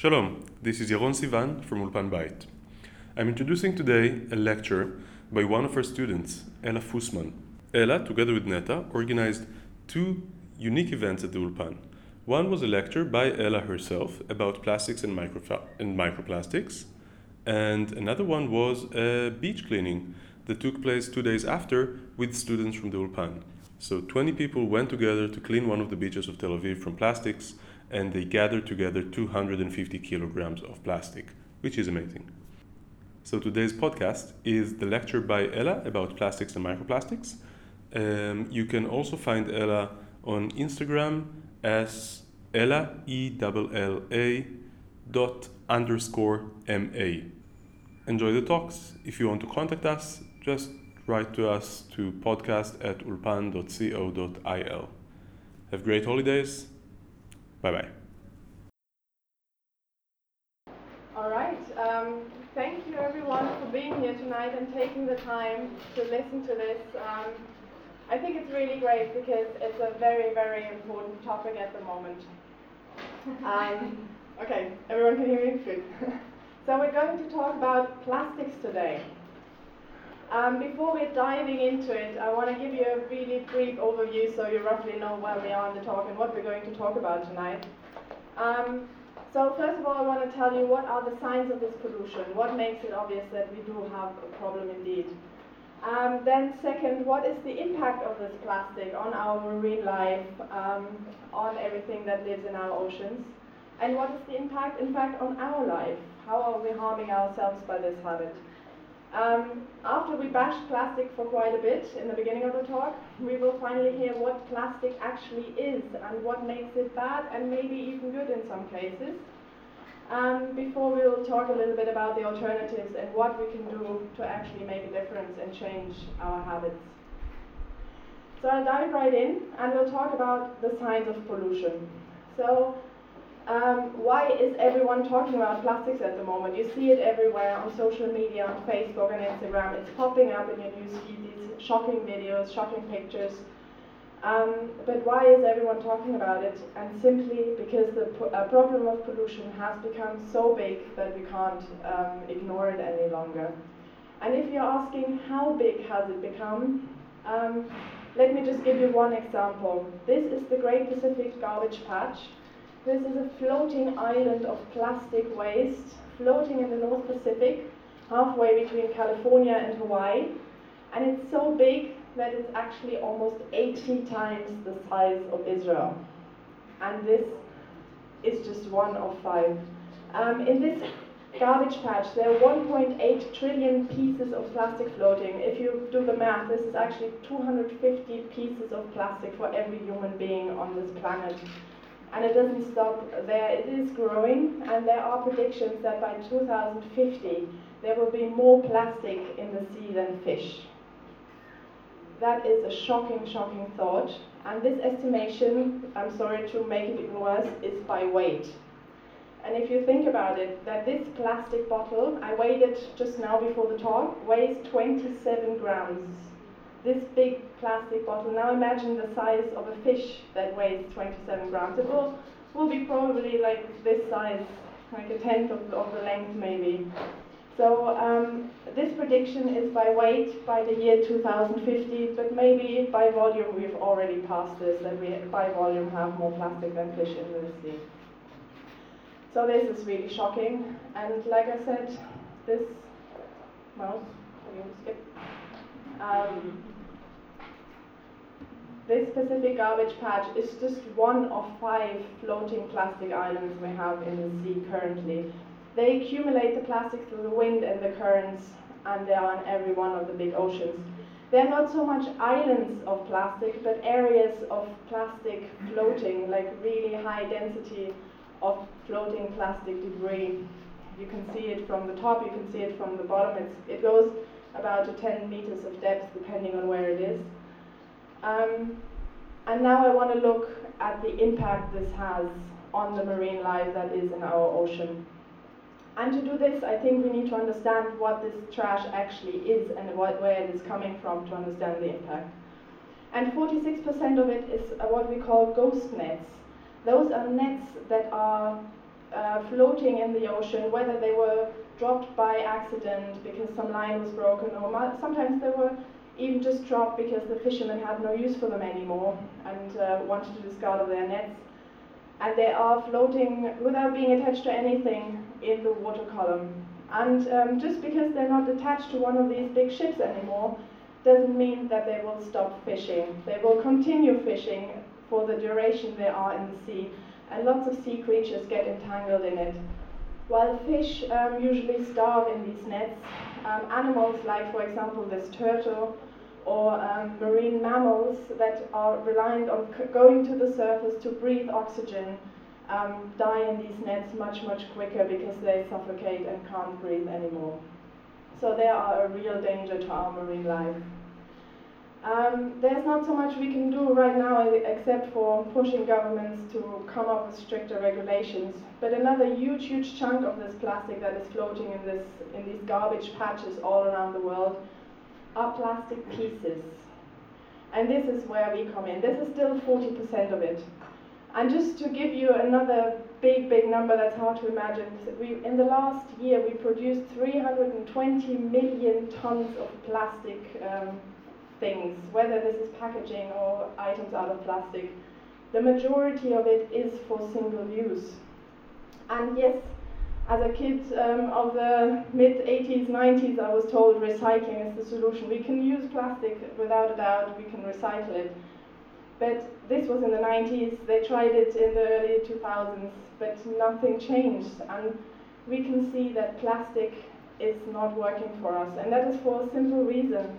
Shalom, this is Yaron Sivan from Ulpan Beit. I'm introducing today a lecture by one of our students, Ella Fussman. Ella, together with Neta, organized two unique events at the Ulpan. One was a lecture by Ella herself about plastics and microplastics, and another one was a beach cleaning that took place 2 days after with students from the Ulpan. So 20 people went together to clean one of the beaches of Tel Aviv from plastics, and they gathered together 250 kilograms of plastic, which is amazing. So today's podcast is the lecture by Ella about plastics and microplastics. You can also find Ella on Instagram as EllaLA_MA. Enjoy the talks. If you want to contact us, just write to us to podcast@ulpan.co.il. Have great holidays. Bye-bye. All right. Thank you, everyone, for being here tonight and taking the time to listen to this. I think it's really great because it's a very, very important topic at the moment. Okay, everyone can hear me? Good. So we're going to talk about plastics today. Before we're diving into it, I want to give you a really brief overview so you roughly know where we are in the talk and what we're going to talk about tonight. So first of all, I want to tell you what are the signs of this pollution, what makes it obvious that we do have a problem indeed. Then second, what is the impact of this plastic on our marine life, on everything that lives in our oceans? And what is the impact, in fact, on our life? How are we harming ourselves by this habit? After we bashed plastic for quite a bit in the beginning of the talk, we will finally hear what plastic actually is and what makes it bad and maybe even good in some cases. Before we will talk a little bit about the alternatives and what we can do to actually make a difference and change our habits. So I'll dive right in and we'll talk about the signs of pollution. So why is everyone talking about plastics at the moment? You see it everywhere on social media, on Facebook and Instagram. It's popping up in your newsfeed, these shocking videos, shocking pictures. But why is everyone talking about it? And simply because the problem of pollution has become so big that we can't ignore it any longer. And if you're asking how big has it become, let me just give you one example. This is the Great Pacific Garbage Patch. This is a floating island of plastic waste, floating in the North Pacific, halfway between California and Hawaii. And it's so big that it's actually almost 80 times the size of Israel. And this is just one of five. In this garbage patch, there are 1.8 trillion pieces of plastic floating. If you do the math, this is actually 250 pieces of plastic for every human being on this planet. And it doesn't stop there. It is growing, and there are predictions that by 2050, there will be more plastic in the sea than fish. That is a shocking, shocking thought. And this estimation, I'm sorry to make it even worse, is by weight. And if you think about it, that this plastic bottle, I weighed it just now before the talk, weighs 27 grams. This big plastic bottle, now imagine the size of a fish that weighs 27 grams. It will be probably like this size, like a tenth of the length maybe. So this prediction is by weight by the year 2050, but maybe by volume we've already passed this, and we by volume have more plastic than fish in the sea. So this is really shocking. And like I said, this mouse, can you skip? This Pacific garbage patch is just one of five floating plastic islands we have in the sea currently. They accumulate the plastic through the wind and the currents, and they are in every one of the big oceans. They're not so much islands of plastic, but areas of plastic floating, like really high density of floating plastic debris. You can see it from the top, you can see it from the bottom. It goes about to 10 meters of depth, depending on where it is. And now I want to look at the impact this has on the marine life that is in our ocean. And to do this, I think we need to understand what this trash actually is and where it is coming from to understand the impact. And 46% of it is what we call ghost nets. Those are nets that are floating in the ocean, whether they were dropped by accident because some line was broken, or sometimes they were even just dropped because the fishermen had no use for them anymore and wanted to discard their nets. And they are floating without being attached to anything in the water column. And just because they're not attached to one of these big ships anymore doesn't mean that they will stop fishing. They will continue fishing for the duration they are in the sea, and lots of sea creatures get entangled in it. While fish usually starve in these nets, animals like, for example, this turtle, or marine mammals that are reliant on going to the surface to breathe oxygen, die in these nets much, much quicker because they suffocate and can't breathe anymore. So they are a real danger to our marine life. There's not so much we can do right now except for pushing governments to come up with stricter regulations. But another huge, huge chunk of this plastic that is floating in these garbage patches all around the world are plastic pieces. And this is where we come in. This is still 40% of it. And just to give you another big, big number that's hard to imagine, in the last year we produced 320 million tons of plastic things, whether this is packaging or items out of plastic. The majority of it is for single use. And yes, as a kid of the mid-80s, 90s, I was told recycling is the solution. We can use plastic without a doubt, we can recycle it. But this was in the 90s, they tried it in the early 2000s, but nothing changed. And we can see that plastic is not working for us. And that is for a simple reason,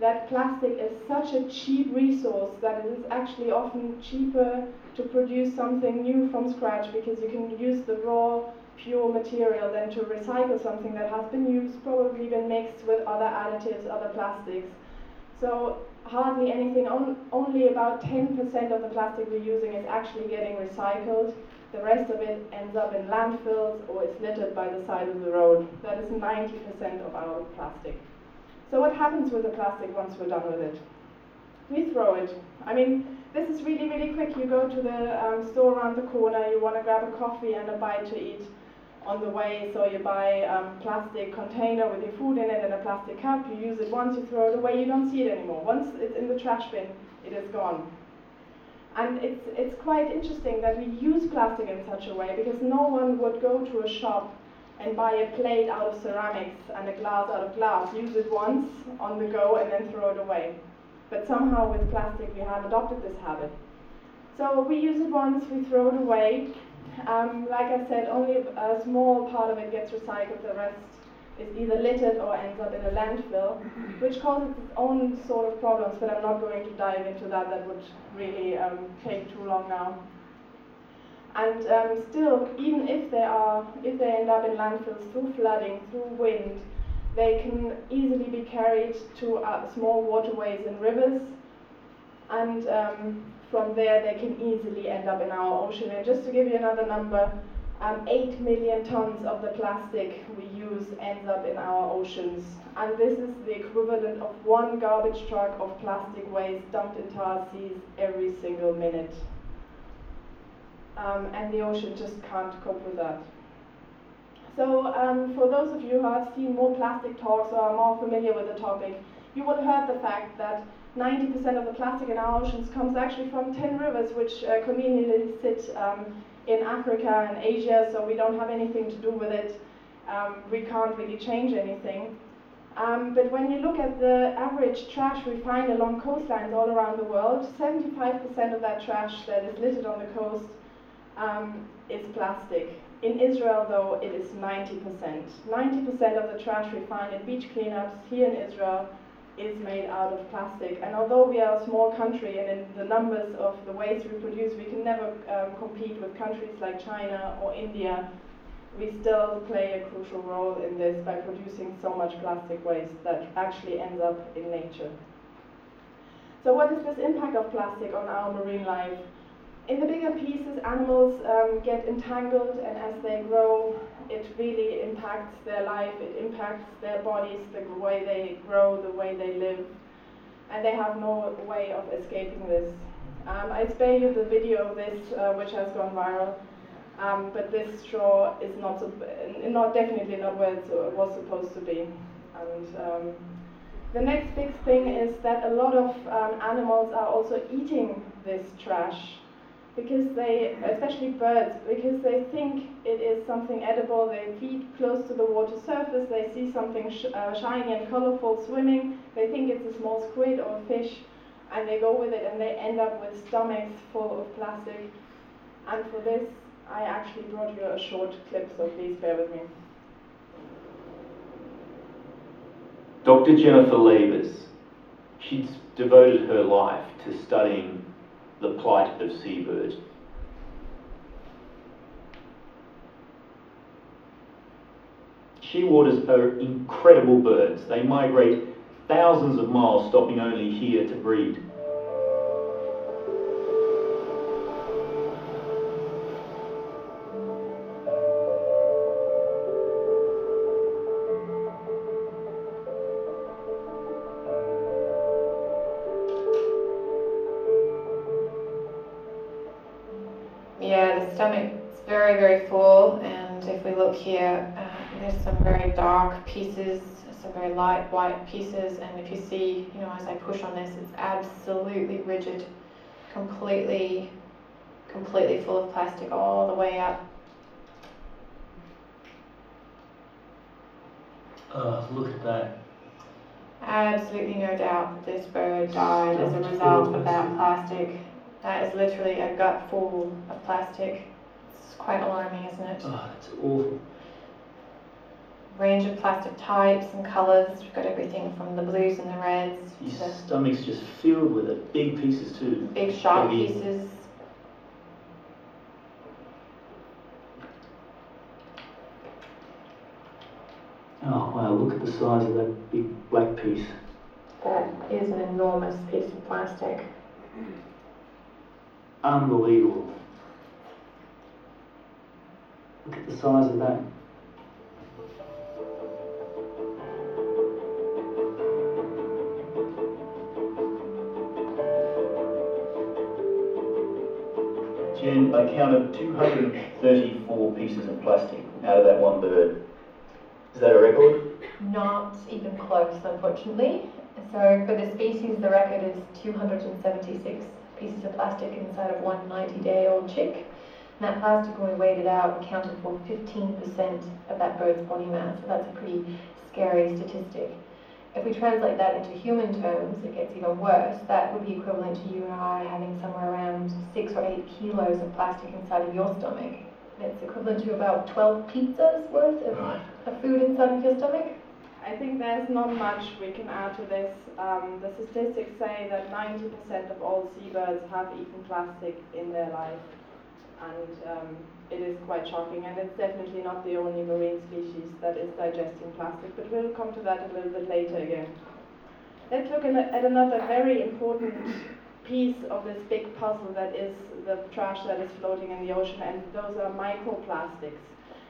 that plastic is such a cheap resource that it is actually often cheaper to produce something new from scratch because you can use the raw, pure material than to recycle something that has been used, probably been mixed with other additives, other plastics. So hardly anything, only about 10% of the plastic we're using is actually getting recycled. The rest of it ends up in landfills or is littered by the side of the road. That is 90% of our plastic. So what happens with the plastic once we're done with it? We throw it. I mean, this is really, really quick. You go to the store around the corner, you want to grab a coffee and a bite to eat on the way, so you buy a plastic container with your food in it and a plastic cup. You use it once, you throw it away, you don't see it anymore. Once it's in the trash bin, it is gone. And it's quite interesting that we use plastic in such a way, because no one would go to a shop and buy a plate out of ceramics and a glass out of glass, use it once on the go and then throw it away. But somehow with plastic we have adopted this habit. So we use it once, we throw it away. Like I said, only a small part of it gets recycled, the rest is either littered or ends up in a landfill, which causes its own sort of problems, but I'm not going to dive into that, that would really take too long now. And still, even if they end up in landfills through flooding, through wind, they can easily be carried to small waterways and rivers, and from there they can easily end up in our ocean. And just to give you another number, 8 million tons of the plastic we use ends up in our oceans. And this is the equivalent of one garbage truck of plastic waste dumped into our seas every single minute. And the ocean just can't cope with that. So for those of you who have seen more plastic talks or are more familiar with the topic, you would have heard the fact that 90% of the plastic in our oceans comes actually from 10 rivers, which conveniently sit in Africa and Asia, so we don't have anything to do with it. We can't really change anything. But when you look at the average trash we find along coastlines all around the world, 75% of that trash that is littered on the coast is plastic. In Israel, though, it is 90%. 90% of the trash we find in beach cleanups here in Israel is made out of plastic. And although we are a small country and in the numbers of the waste we produce, we can never compete with countries like China or India, we still play a crucial role in this by producing so much plastic waste that actually ends up in nature. So what is this impact of plastic on our marine life? In the bigger pieces, animals get entangled, and as they grow, it really impacts their life, it impacts their bodies, the way they grow, the way they live, and they have no way of escaping this. I spare you the video of this, which has gone viral, But this straw is definitely not where it was supposed to be. And the next big thing is that a lot of animals are also eating this trash, because they, especially birds, because they think it is something edible. They feed close to the water surface, they see something shiny and colorful swimming, they think it's a small squid or fish, and they go with it, and they end up with stomachs full of plastic. And for this, I actually brought you a short clip, so please bear with me. Dr. Jennifer Labers, she's devoted her life to studying the plight of seabirds. Shearwaters are incredible birds. They migrate thousands of miles, stopping only here to breed. Here, there's some very dark pieces, some very light white pieces, and if you see, you know, as I push on this, it's absolutely rigid, completely full of plastic all the way up. Look at that. Absolutely no doubt that this bird died as a result of that plastic. That is literally a gut full of plastic. It's quite alarming, isn't it? Oh, that's awful. Range of plastic types and colours. We've got everything from the blues and the reds. Your stomach's just filled with it. Big pieces too. Big sharp pieces. Oh wow, look at the size of that big black piece. That is an enormous piece of plastic. Unbelievable. Look at the size of that. Jen, I counted 234 pieces of plastic out of that one bird. Is that a record? Not even close, unfortunately. So for the species, the record is 276 pieces of plastic inside of one 90-day-old chick. And that plastic, when we weighed it out, accounted for 15% of that bird's body mass. So that's a pretty scary statistic. If we translate that into human terms, it gets even worse. That would be equivalent to you and I having somewhere around 6 or 8 kilos of plastic inside of your stomach. It's equivalent to about 12 pizzas worth of food inside of your stomach. I think there's not much we can add to this. The statistics say that 90% of all seabirds have eaten plastic in their life. And it is quite shocking, and it's definitely not the only marine species that is digesting plastic, but we'll come to that a little bit later again. Let's look at another very important piece of this big puzzle that is the trash that is floating in the ocean, and those are microplastics.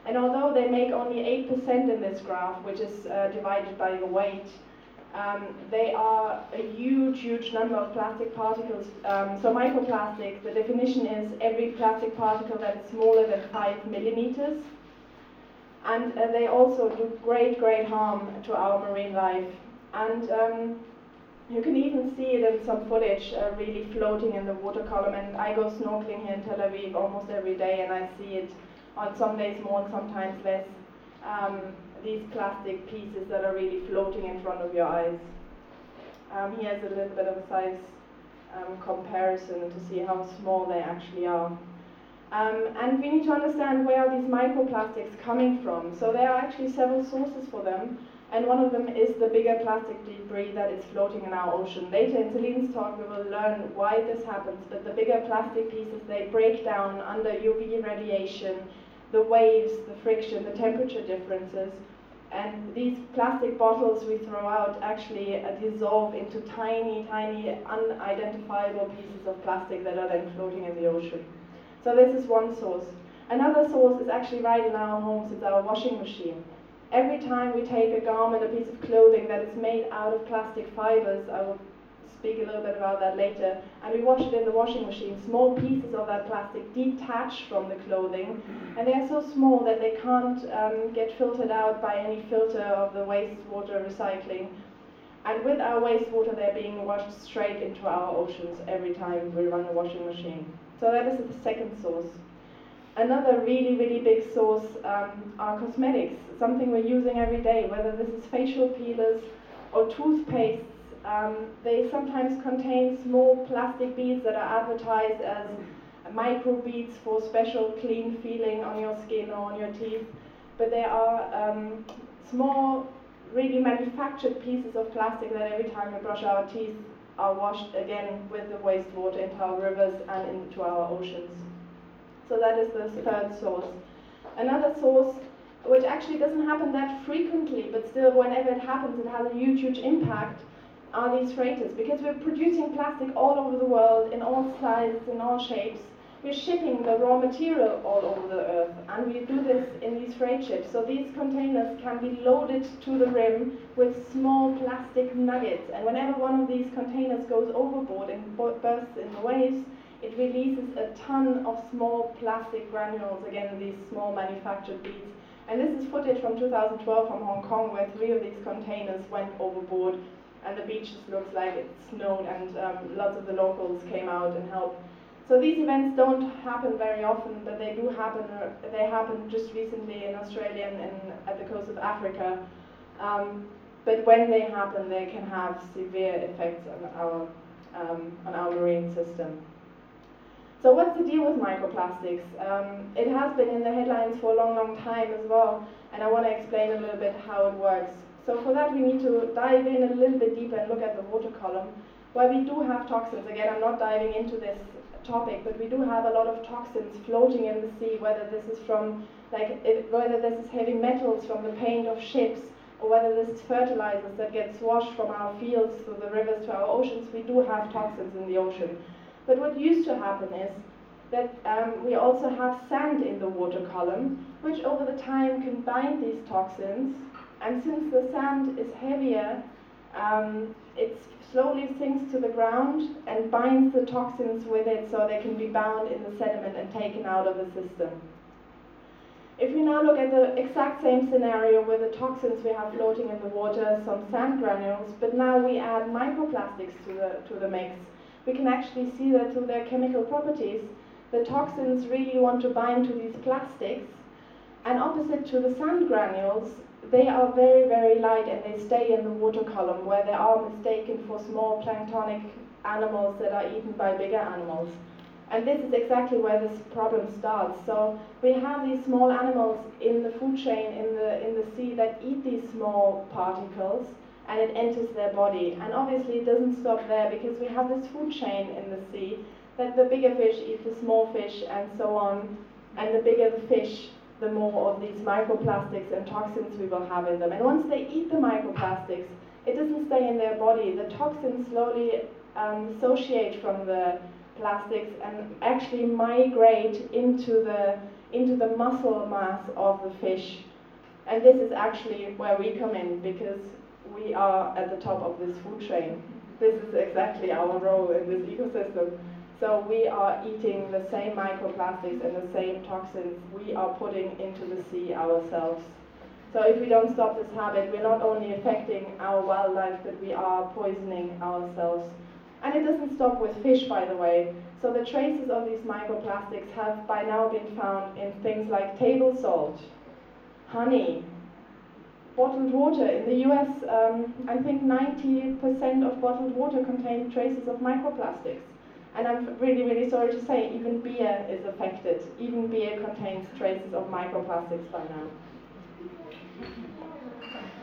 And although they make only 8% in this graph, which is divided by your weight, they are a huge, huge number of plastic particles. So microplastic, the definition is every plastic particle that is smaller than 5 millimeters. And they also do great, great harm to our marine life. And you can even see it in some footage really floating in the water column. And I go snorkeling here in Tel Aviv almost every day, and I see it on some days more and sometimes less. These plastic pieces that are really floating in front of your eyes. Here's a little bit of a size comparison to see how small they actually are. And we need to understand where are these microplastics coming from. So there are actually several sources for them, and one of them is the bigger plastic debris that is floating in our ocean. Later in Celine's talk we will learn why this happens, but the bigger plastic pieces, they break down under UV radiation, the waves, the friction, the temperature differences, and these plastic bottles we throw out actually dissolve into tiny, tiny, unidentifiable pieces of plastic that are then floating in the ocean. So this is one source. Another source is actually right in our homes, it's our washing machine. Every time we take a garment, a piece of clothing that is made out of plastic fibers, our speak a little bit about that later, and we wash it in the washing machine. Small pieces of that plastic detach from the clothing, and they are so small that they can't get filtered out by any filter of the wastewater recycling. And with our wastewater, they're being washed straight into our oceans every time we run a washing machine. So that is the second source. Another really, really big source are cosmetics, something we're using every day, whether this is facial peelers or toothpastes. They sometimes contain small plastic beads that are advertised as micro beads for special clean feeling on your skin or on your teeth, but they are small, really manufactured pieces of plastic that every time we brush our teeth are washed again with the wastewater into our rivers and into our oceans. So that is the third source. Another source, which actually doesn't happen that frequently, but still whenever it happens it has a huge, huge impact, are these freighters. Because we're producing plastic all over the world, in all sizes, in all shapes. We're shipping the raw material all over the earth, and we do this in these freight ships. So these containers can be loaded to the rim with small plastic nuggets. And whenever one of these containers goes overboard and bursts in the waves, it releases a ton of small plastic granules, again, these small manufactured beads. And this is footage from 2012 from Hong Kong, where 3 of these containers went overboard, and the beach just looks like it snowed, and lots of the locals came out and helped. So these events don't happen very often, but they do happen. They happened just recently in Australia and at the coast of Africa. But when they happen, they can have severe effects on our marine system. So what's the deal with microplastics? It has been in the headlines for a long, long time as well, and I want to explain a little bit how it works. So for that, we need to dive in a little bit deeper and look at the water column, where we do have toxins. Again, I'm not diving into this topic, but we do have a lot of toxins floating in the sea, whether this is from, whether this is heavy metals from the paint of ships, or whether this is fertilizers that gets washed from our fields to the rivers to our oceans. We do have toxins in the ocean. But what used to happen is that we also have sand in the water column, which over the time can bind these toxins. And since the sand is heavier, it slowly sinks to the ground and binds the toxins with it, so they can be bound in the sediment and taken out of the system. If we now look at the exact same scenario with the toxins we have floating in the water, some sand granules, but now we add microplastics to the mix, we can actually see that through their chemical properties, the toxins really want to bind to these plastics, and opposite to the sand granules, they are very, very light, and they stay in the water column, where they are mistaken for small planktonic animals that are eaten by bigger animals. And this is exactly where this problem starts. So we have these small animals in the food chain, in the sea, that eat these small particles, and it enters their body. And obviously it doesn't stop there, because we have this food chain in the sea that the bigger fish eat the small fish and so on, and the bigger the fish, the more of these microplastics and toxins we will have in them. And once they eat the microplastics, it doesn't stay in their body. The toxins slowly dissociate from the plastics and actually migrate into the muscle mass of the fish. And this is actually where we come in, because we are at the top of this food chain. This is exactly our role in this ecosystem. So we are eating the same microplastics and the same toxins we are putting into the sea ourselves. So if we don't stop this habit, we're not only affecting our wildlife, but we are poisoning ourselves. And it doesn't stop with fish, by the way. So the traces of these microplastics have by now been found in things like table salt, honey, bottled water. In the US, I think 90% of bottled water contain traces of microplastics. And I'm really, really sorry to say, even beer is affected. Even beer contains traces of microplastics by now.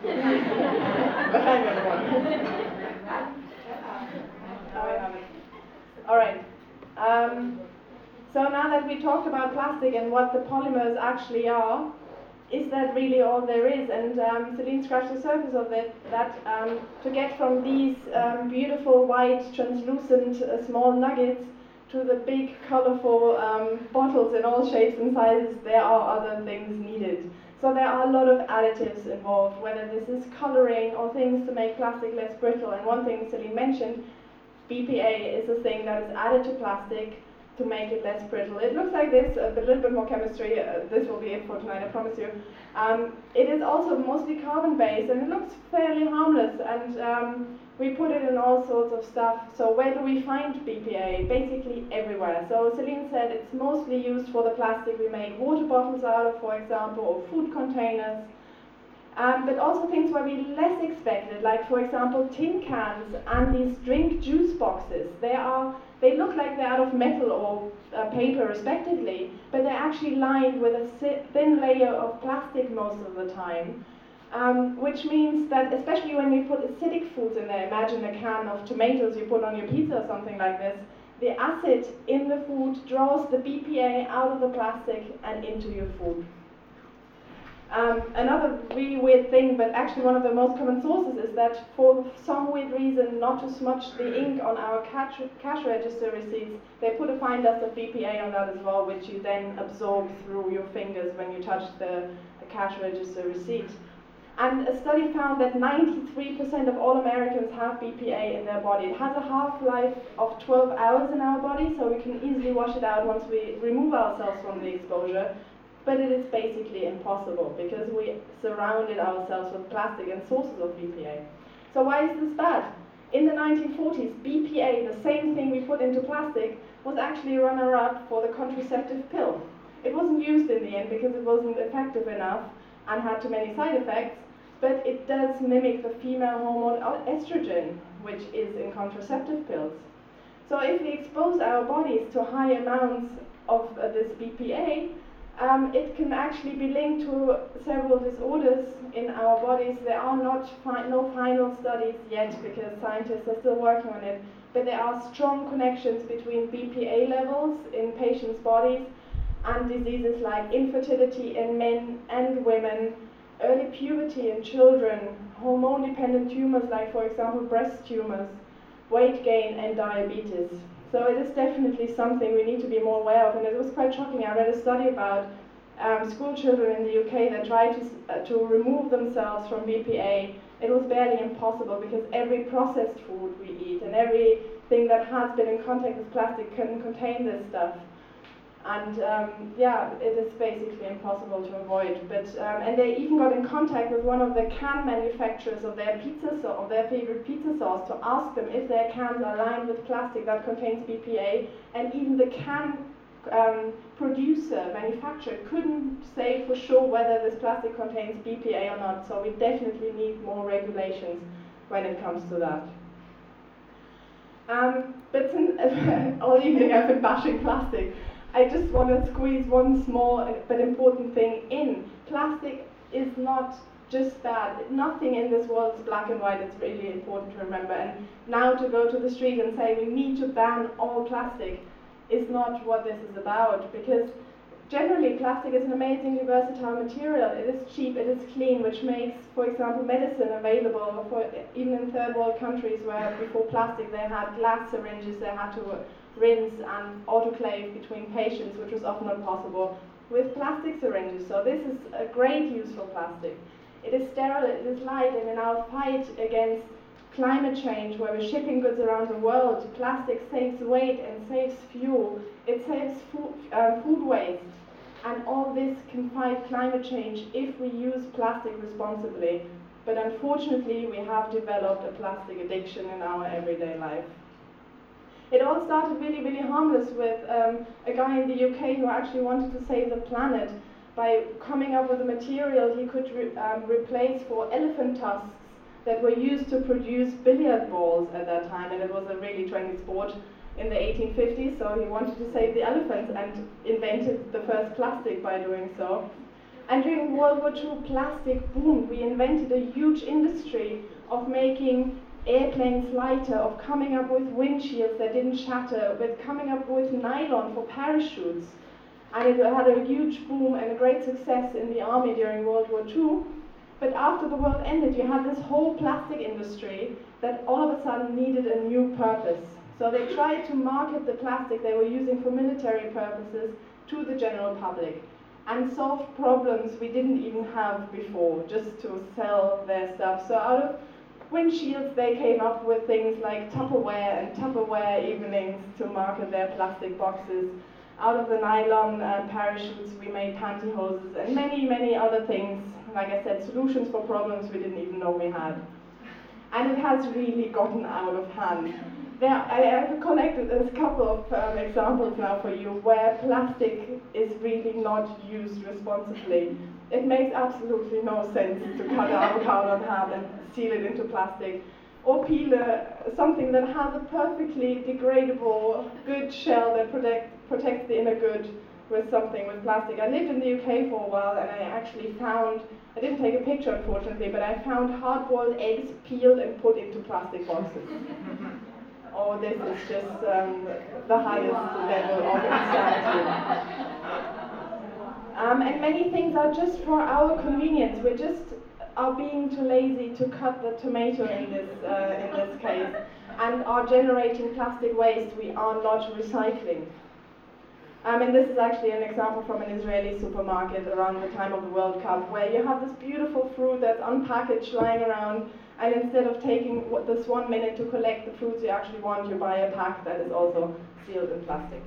But I'm in one. All right. So now that we talked about plastic and what the polymers actually are, is that really all there is? And Celine scratched the surface of it, that to get from these beautiful, white, translucent, small nuggets to the big, colorful bottles in all shapes and sizes, there are other things needed. So there are a lot of additives involved, whether this is coloring or things to make plastic less brittle. And one thing Celine mentioned BPA is a thing that is added to plastic to make it less brittle. It looks like this, with a little bit more chemistry. This will be it for tonight, I promise you. It is also mostly carbon-based, and it looks fairly harmless, and we put it in all sorts of stuff. So where do we find BPA? Basically everywhere. So Celine said it's mostly used for the plastic we make water bottles out of, for example, or food containers. But also things where we less expected, like for example tin cans and these drink juice boxes. They look like they're out of metal or paper respectively, but they're actually lined with a thin layer of plastic most of the time. Which means that especially when we put acidic foods in there, imagine a can of tomatoes you put on your pizza or something like this, the acid in the food draws the BPA out of the plastic and into your food. Another really weird thing, but actually one of the most common sources, is that for some weird reason, not to smudge the ink on our cash register receipts, they put a fine dust of BPA on that as well, which you then absorb through your fingers when you touch the cash register receipt. And a study found that 93% of all Americans have BPA in their body. It has a half-life of 12 hours in our body, so we can easily wash it out once we remove ourselves from the exposure. But it is basically impossible because we surrounded ourselves with plastic and sources of BPA. So why is this bad? In the 1940s, BPA, the same thing we put into plastic, was actually runner-up for the contraceptive pill. It wasn't used in the end because it wasn't effective enough and had too many side effects, but it does mimic the female hormone estrogen, which is in contraceptive pills. So if we expose our bodies to high amounts of this BPA, it can actually be linked to several disorders in our bodies. There are no final studies yet because scientists are still working on it, but there are strong connections between BPA levels in patients' bodies and diseases like infertility in men and women, early puberty in children, hormone-dependent tumors like, for example, breast tumors, weight gain and diabetes. So it is definitely something we need to be more aware of, and it was quite shocking. I read a study about school children in the UK that tried to remove themselves from BPA. It was barely impossible because every processed food we eat and everything that has been in contact with plastic can contain this stuff. And yeah, it is basically impossible to avoid. But and they even got in contact with one of the can manufacturers of their favorite pizza sauce to ask them if their cans are lined with plastic that contains BPA. And even the can manufacturer couldn't say for sure whether this plastic contains BPA or not. So we definitely need more regulations when it comes to that. But since all evening I've been bashing plastic, I just want to squeeze one small but important thing in. Plastic is not just bad. Nothing in this world is black and white. It's really important to remember. And now to go to the street and say we need to ban all plastic is not what this is about. Because generally plastic is an amazingly versatile material. It is cheap, it is clean, which makes, for example, medicine available for even in third world countries where before plastic they had glass syringes they had to rinse and autoclave between patients, which was often not possible with plastic syringes. So this is a great use for plastic. It is sterile, it is light, and in our fight against climate change, where we're shipping goods around the world, plastic saves weight and saves fuel. It saves food waste, and all this can fight climate change if we use plastic responsibly. But unfortunately, we have developed a plastic addiction in our everyday life. It all started really, really harmless with a guy in the UK who actually wanted to save the planet by coming up with a material he could replace for elephant tusks that were used to produce billiard balls at that time, and it was a really trendy sport in the 1850s, so he wanted to save the elephants and invented the first plastic by doing so. And during World War II plastic boomed. We invented a huge industry of making airplanes lighter, of coming up with windshields that didn't shatter, with coming up with nylon for parachutes. And it had a huge boom and a great success in the army during World War II. But after the world ended, you had this whole plastic industry that all of a sudden needed a new purpose. So they tried to market the plastic they were using for military purposes to the general public and solved problems we didn't even have before, just to sell their stuff. So out of windshields, they came up with things like Tupperware and Tupperware evenings to market their plastic boxes. Out of the nylon parachutes, we made pantyhoses and many, many other things. Like I said, solutions for problems we didn't even know we had. And it has really gotten out of hand. There, I have collected a couple of examples now for you where plastic is really not used responsibly. It makes absolutely no sense to cut an avocado in half and seal it into plastic. Or peel something that has a perfectly degradable, good shell that protects the inner good with something with plastic. I lived in the UK for a while and I actually found, I didn't take a picture unfortunately, but I found hard-boiled eggs peeled and put into plastic boxes. Oh, this is just the highest level of insanity. And many things are just for our convenience. We just are being too lazy to cut the tomato in this case, and are generating plastic waste we are not recycling. And this is actually an example from an Israeli supermarket around the time of the World Cup, where you have this beautiful fruit that's unpackaged lying around, and instead of taking this 1 minute to collect the fruits you actually want, you buy a pack that is also sealed in plastic.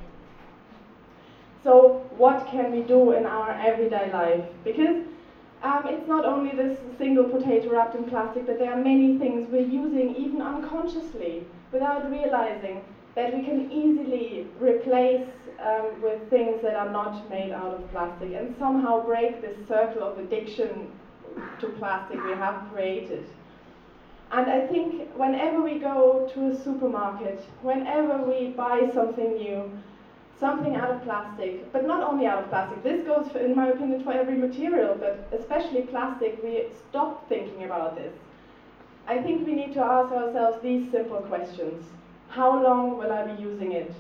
So what can we do in our everyday life? Because it's not only this single potato wrapped in plastic, but there are many things we're using even unconsciously without realizing that we can easily replace with things that are not made out of plastic and somehow break this circle of addiction to plastic we have created. And I think whenever we go to a supermarket, whenever we buy something new, something out of plastic, but not only out of plastic. This goes, in my opinion, for every material, but especially plastic, we stop thinking about this. I think we need to ask ourselves these simple questions. How long will I be using it?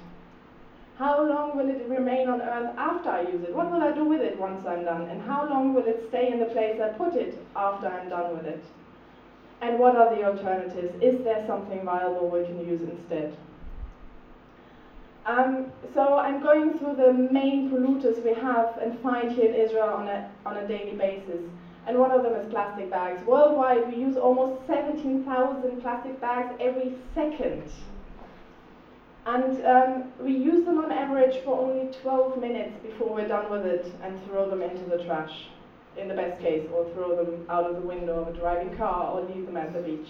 How long will it remain on Earth after I use it? What will I do with it once I'm done? And how long will it stay in the place I put it after I'm done with it? And what are the alternatives? Is there something viable we can use instead? So I'm going through the main polluters we have and find here in Israel on a daily basis. And one of them is plastic bags. Worldwide, we use almost 17,000 plastic bags every second. And we use them on average for only 12 minutes before we're done with it and throw them into the trash, in the best case, or throw them out of the window of a driving car or leave them at the beach.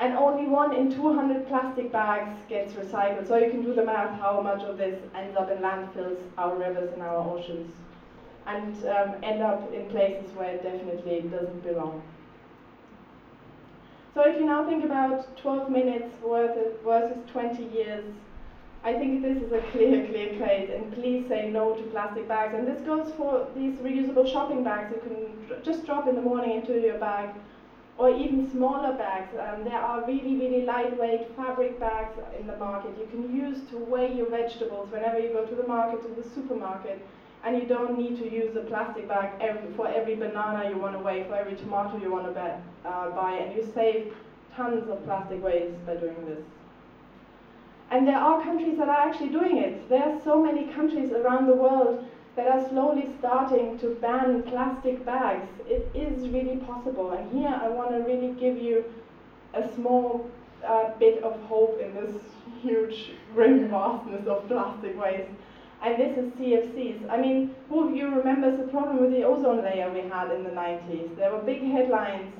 And only 1 in 200 plastic bags gets recycled. So you can do the math how much of this ends up in landfills, our rivers and our oceans, and end up in places where it definitely doesn't belong. So if you now think about 12 minutes versus 20 years, I think this is a clear case. And please say no to plastic bags. And this goes for these reusable shopping bags you can just drop in the morning into your bag. Or even smaller bags. There are really, really lightweight fabric bags in the market you can use to weigh your vegetables whenever you go to the market or the supermarket, and you don't need to use a plastic bag for every banana you want to weigh, for every tomato you want to buy, and you save tons of plastic waste by doing this. And there are countries that are actually doing it. There are so many countries around the world that are slowly starting to ban plastic bags. It is really possible, and here I want to really give you a small bit of hope in this huge grim vastness of plastic waste. And this is CFCs. I mean, who of you remembers the problem with the ozone layer we had in the 90s? There were big headlines.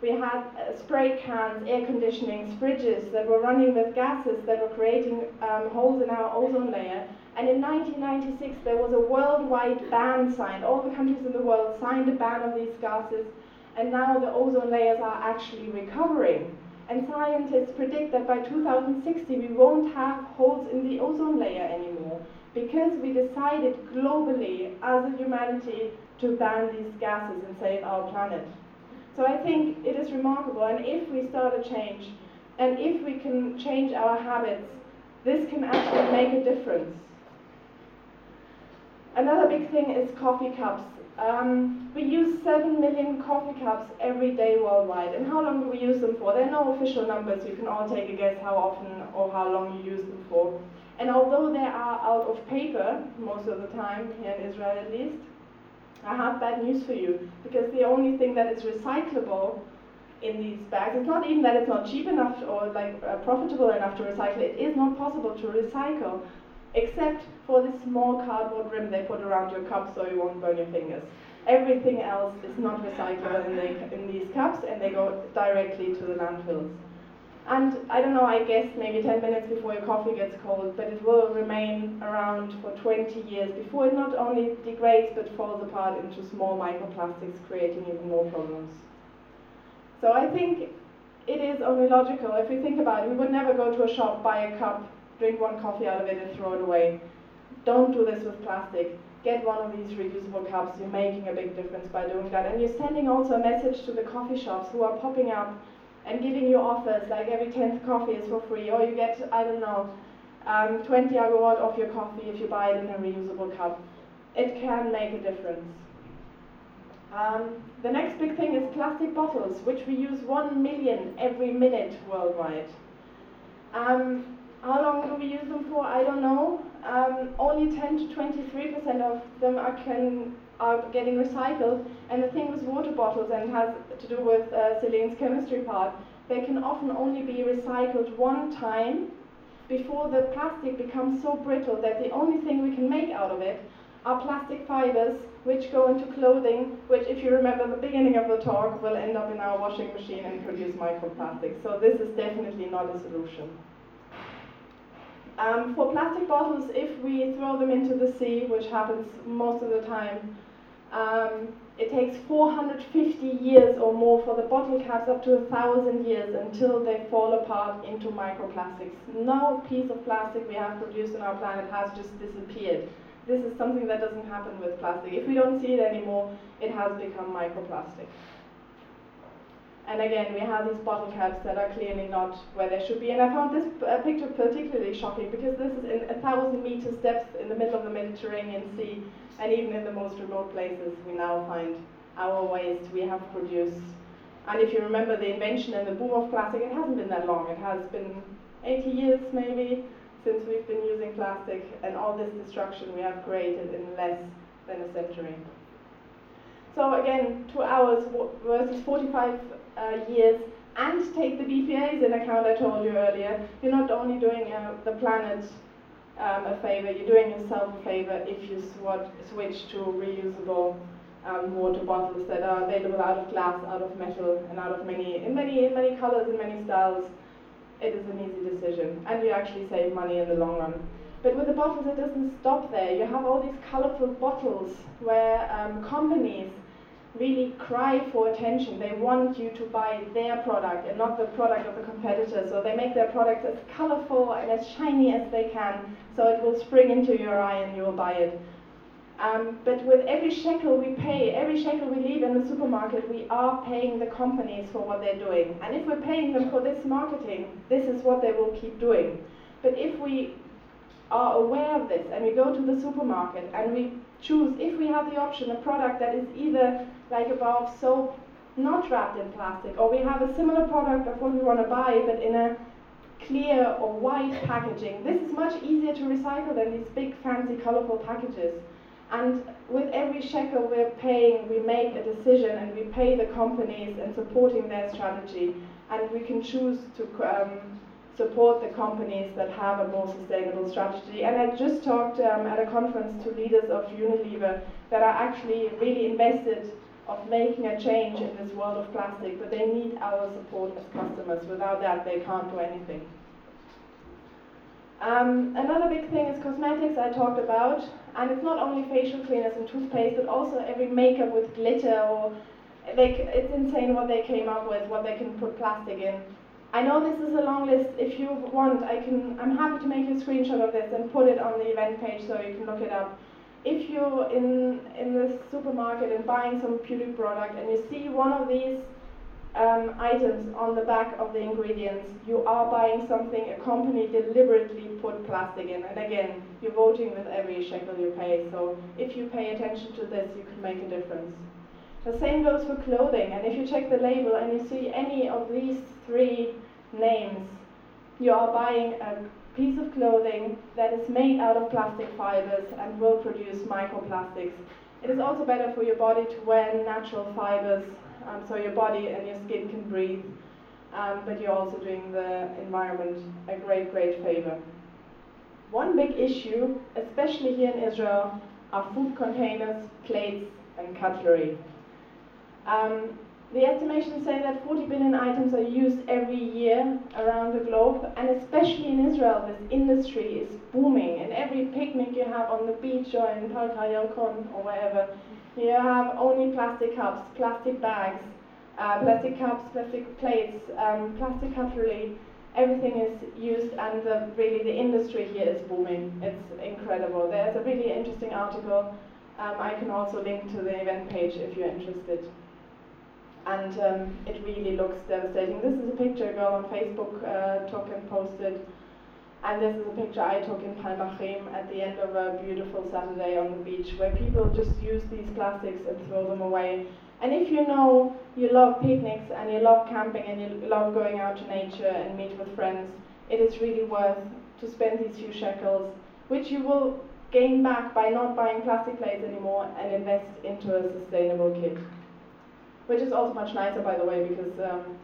We had spray cans, air conditionings, fridges that were running with gases that were creating holes in our ozone layer. And in 1996, there was a worldwide ban signed. All the countries in the world signed a ban of these gases, and now the ozone layers are actually recovering. And scientists predict that by 2060, we won't have holes in the ozone layer anymore, because we decided globally as a humanity to ban these gases and save our planet. So I think it is remarkable, and if we start a change, and if we can change our habits, this can actually make a difference. Another big thing is coffee cups. We use 7 million coffee cups every day worldwide. And how long do we use them for? There are no official numbers. You can all take a guess how often or how long you use them for. And although they are out of paper most of the time, here in Israel at least, I have bad news for you, because the only thing that is recyclable in these bags. It's not even that it's not cheap enough or like profitable enough to recycle. It is not possible to recycle, except for this small cardboard rim they put around your cup so you won't burn your fingers. Everything else is not recyclable in these cups, and they go directly to the landfills. And I don't know, I guess maybe 10 minutes before your coffee gets cold, but it will remain around for 20 years before it not only degrades but falls apart into small microplastics, creating even more problems. So I think it is only logical, if we think about it, we would never go to a shop, buy a cup, drink one coffee out of it and throw it away. Don't do this with plastic. Get one of these reusable cups. You're making a big difference by doing that. And you're sending also a message to the coffee shops who are popping up and giving you offers, like every 10th coffee is for free, or you get, I don't know, 20 agawad off your coffee if you buy it in a reusable cup. It can make a difference. The next big thing is plastic bottles, which we use 1 million every minute worldwide. How long do we use them for? I don't know. Only 10 to 23% of them are getting recycled. And the thing with water bottles, and it has to do with Celine's chemistry part, they can often only be recycled one time before the plastic becomes so brittle that the only thing we can make out of it are plastic fibers which go into clothing, which, if you remember the beginning of the talk, will end up in our washing machine and produce microplastics. So this is definitely not a solution. For plastic bottles, if we throw them into the sea, which happens most of the time, it takes 450 years or more for the bottle caps, up to 1,000 years, until they fall apart into microplastics. No piece of plastic we have produced on our planet has just disappeared. This is something that doesn't happen with plastic. If we don't see it anymore, it has become microplastic. And again, we have these bottle caps that are clearly not where they should be. And I found this picture particularly shocking because this is in 1,000 meters depth in the middle of the Mediterranean Sea. And even in the most remote places, we now find our waste we have produced. And if you remember the invention and the boom of plastic, it hasn't been that long. It has been 80 years maybe since we've been using plastic, and all this destruction we have created in less than a century. So again, 2 hours versus 45 years, and take the BPAs in account I told you earlier. You're not only doing the planet a favor, you're doing yourself a favor if you switch to reusable water bottles that are available out of glass, out of metal, and out of in many colors and many styles. It is an easy decision, and you actually save money in the long run. But with the bottles, it doesn't stop there. You have all these colorful bottles where companies really cry for attention. They want you to buy their product and not the product of the competitor. So they make their products as colorful and as shiny as they can, so it will spring into your eye and you will buy it. But with every shekel we pay, every shekel we leave in the supermarket, we are paying the companies for what they're doing. And if we're paying them for this marketing, this is what they will keep doing. But if we are aware of this and we go to the supermarket and we choose, if we have the option, a product that is either like a bar of soap not wrapped in plastic, or we have a similar product of what we want to buy but in a clear or white packaging. This is much easier to recycle than these big fancy colorful packages. And with every shekel we're paying, we make a decision and we pay the companies and supporting their strategy, and we can choose to support the companies that have a more sustainable strategy. And I just talked at a conference to leaders of Unilever that are actually really invested of making a change in this world of plastic, but they need our support as customers. Without that, they can't do anything. Another big thing is cosmetics, I talked about, and it's not only facial cleaners and toothpaste, but also every makeup with glitter, or it's insane what they came up with, what they can put plastic in. I know this is a long list. If you want, I'm happy to make you a screenshot of this and put it on the event page so you can look it up. If you're in the supermarket and buying some beauty product and you see one of these items on the back of the ingredients, you are buying something a company deliberately put plastic in. And again, you're voting with every shekel you pay. So if you pay attention to this, you can make a difference. The same goes for clothing, and if you check the label and you see any of these three names, you are buying a piece of clothing that is made out of plastic fibers and will produce microplastics. It is also better for your body to wear natural fibers, so your body and your skin can breathe, but you're also doing the environment a great, great favor. One big issue, especially here in Israel, are food containers, plates, and cutlery. The estimations say that 40 billion items are used every year around the globe, and especially in Israel, this industry is booming. And every picnic you have on the beach or in Park HaYarkon or wherever, you have only plastic cups, plastic bags, plastic cups, plastic plates, plastic cutlery. Everything is used, and really the industry here is booming. It's incredible. There's a really interesting article. I can also link to the event page if you're interested. And it really looks devastating. This is a picture a girl on Facebook took and posted. And this is a picture I took in Palmachim at the end of a beautiful Saturday on the beach, where people just use these plastics and throw them away. And if you know you love picnics and you love camping and you love going out to nature and meet with friends, it is really worth to spend these few shekels, which you will gain back by not buying plastic plates anymore, and invest into a sustainable kit. Which is also much nicer, by the way, because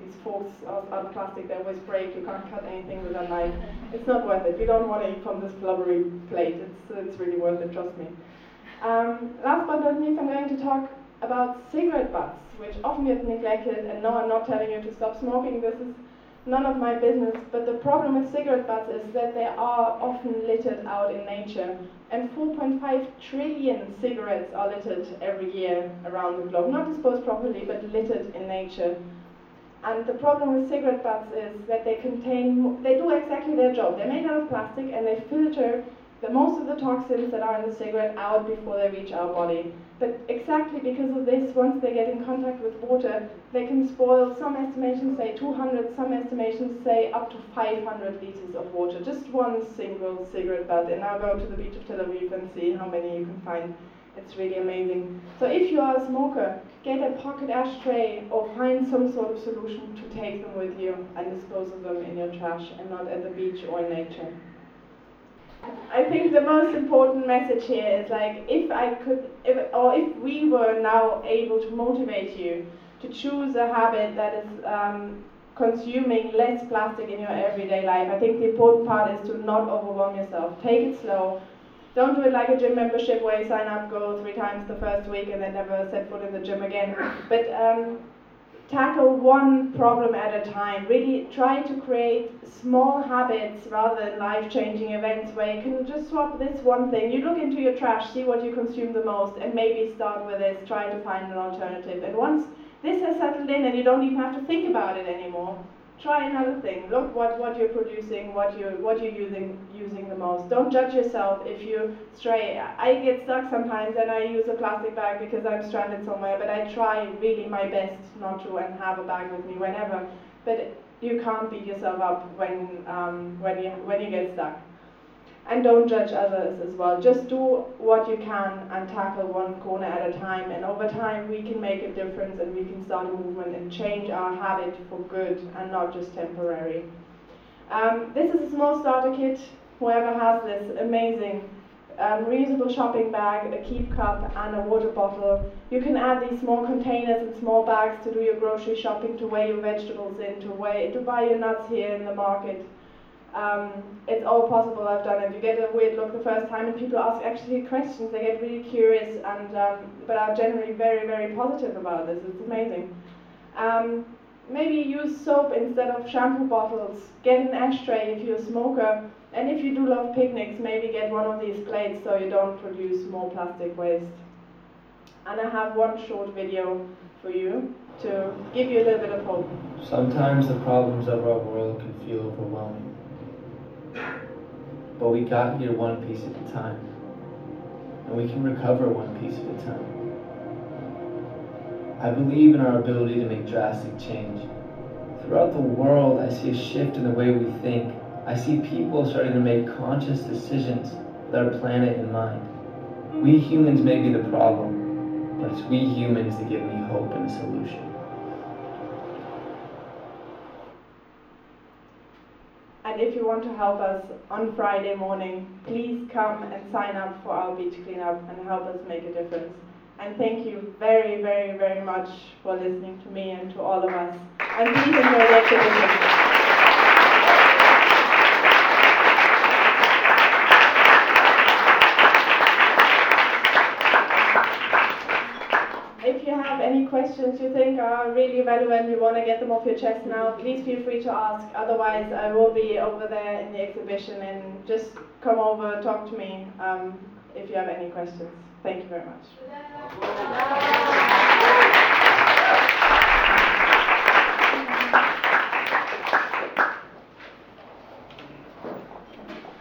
these forks are plastic, they always break, you can't cut anything with a knife. It's not worth it. You don't want to eat from this blubbery plate. It's really worth it, trust me. Last but not least, I'm going to talk about cigarette butts, which often get neglected, and no, I'm not telling you to stop smoking, this is none of my business, but the problem with cigarette butts is that they are often littered out in nature, and 4.5 trillion cigarettes are littered every year around the globe, not disposed properly, but littered in nature. And the problem with cigarette butts is that they do exactly their job. They're made out of plastic, and they filter most of the toxins that are in the cigarette out before they reach our body. But exactly because of this, once they get in contact with water, they can spoil, some estimations say 200, some estimations say up to 500 liters of water. Just one single cigarette butt. And now go to the beach of Tel Aviv and see how many you can find. It's really amazing. So if you are a smoker, get a pocket ashtray or find some sort of solution to take them with you and dispose of them in your trash and not at the beach or in nature. I think the most important message here is, like, if we were now able to motivate you to choose a habit that is consuming less plastic in your everyday life, I think the important part is to not overwhelm yourself. Take it slow. Don't do it like a gym membership where you sign up, go 3 times the first week and then never set foot in the gym again. But tackle one problem at a time. Really try to create small habits rather than life-changing events where you can just swap this one thing. You look into your trash, see what you consume the most, and maybe start with this, try to find an alternative. And once this has settled in and you don't even have to think about it anymore, try another thing. Look what you're producing, what you're using the most. Don't judge yourself if you stray. I get stuck sometimes and I use a plastic bag because I'm stranded somewhere, but I try really my best not to and have a bag with me whenever. But you can't beat yourself up when you get stuck. And don't judge others as well. Just do what you can and tackle one corner at a time. And over time, we can make a difference, and we can start a movement and change our habit for good and not just temporary. This is a small starter kit. Whoever has this, amazing. Reusable shopping bag, a keep cup, and a water bottle. You can add these small containers and small bags to do your grocery shopping, to weigh your vegetables in, to buy your nuts here in the market. It's all possible, I've done it. You get a weird look the first time and people ask actually questions, they get really curious, and but are generally very, very positive about this. It's amazing. Maybe use soap instead of shampoo bottles. Get an ashtray if you're a smoker, and if you do love picnics, maybe get one of these plates so you don't produce more plastic waste. And I have one short video for you to give you a little bit of hope. Sometimes the problems of our world can feel overwhelming. But we got here one piece at a time, and we can recover one piece at a time. I believe in our ability to make drastic change. Throughout the world, I see a shift in the way we think. I see people starting to make conscious decisions with our planet in mind. We humans may be the problem, but it's we humans that give me hope and a solution. And if you want to help us on Friday morning, please come and sign up for our beach cleanup and help us make a difference. And thank you very, very, very much for listening to me and to all of us. And please enjoy the lecture. If you have any questions you think are really relevant, you want to get them off your chest now, please feel free to ask. Otherwise, I will be over there in the exhibition, and just come over, talk to me if you have any questions. Thank you very much.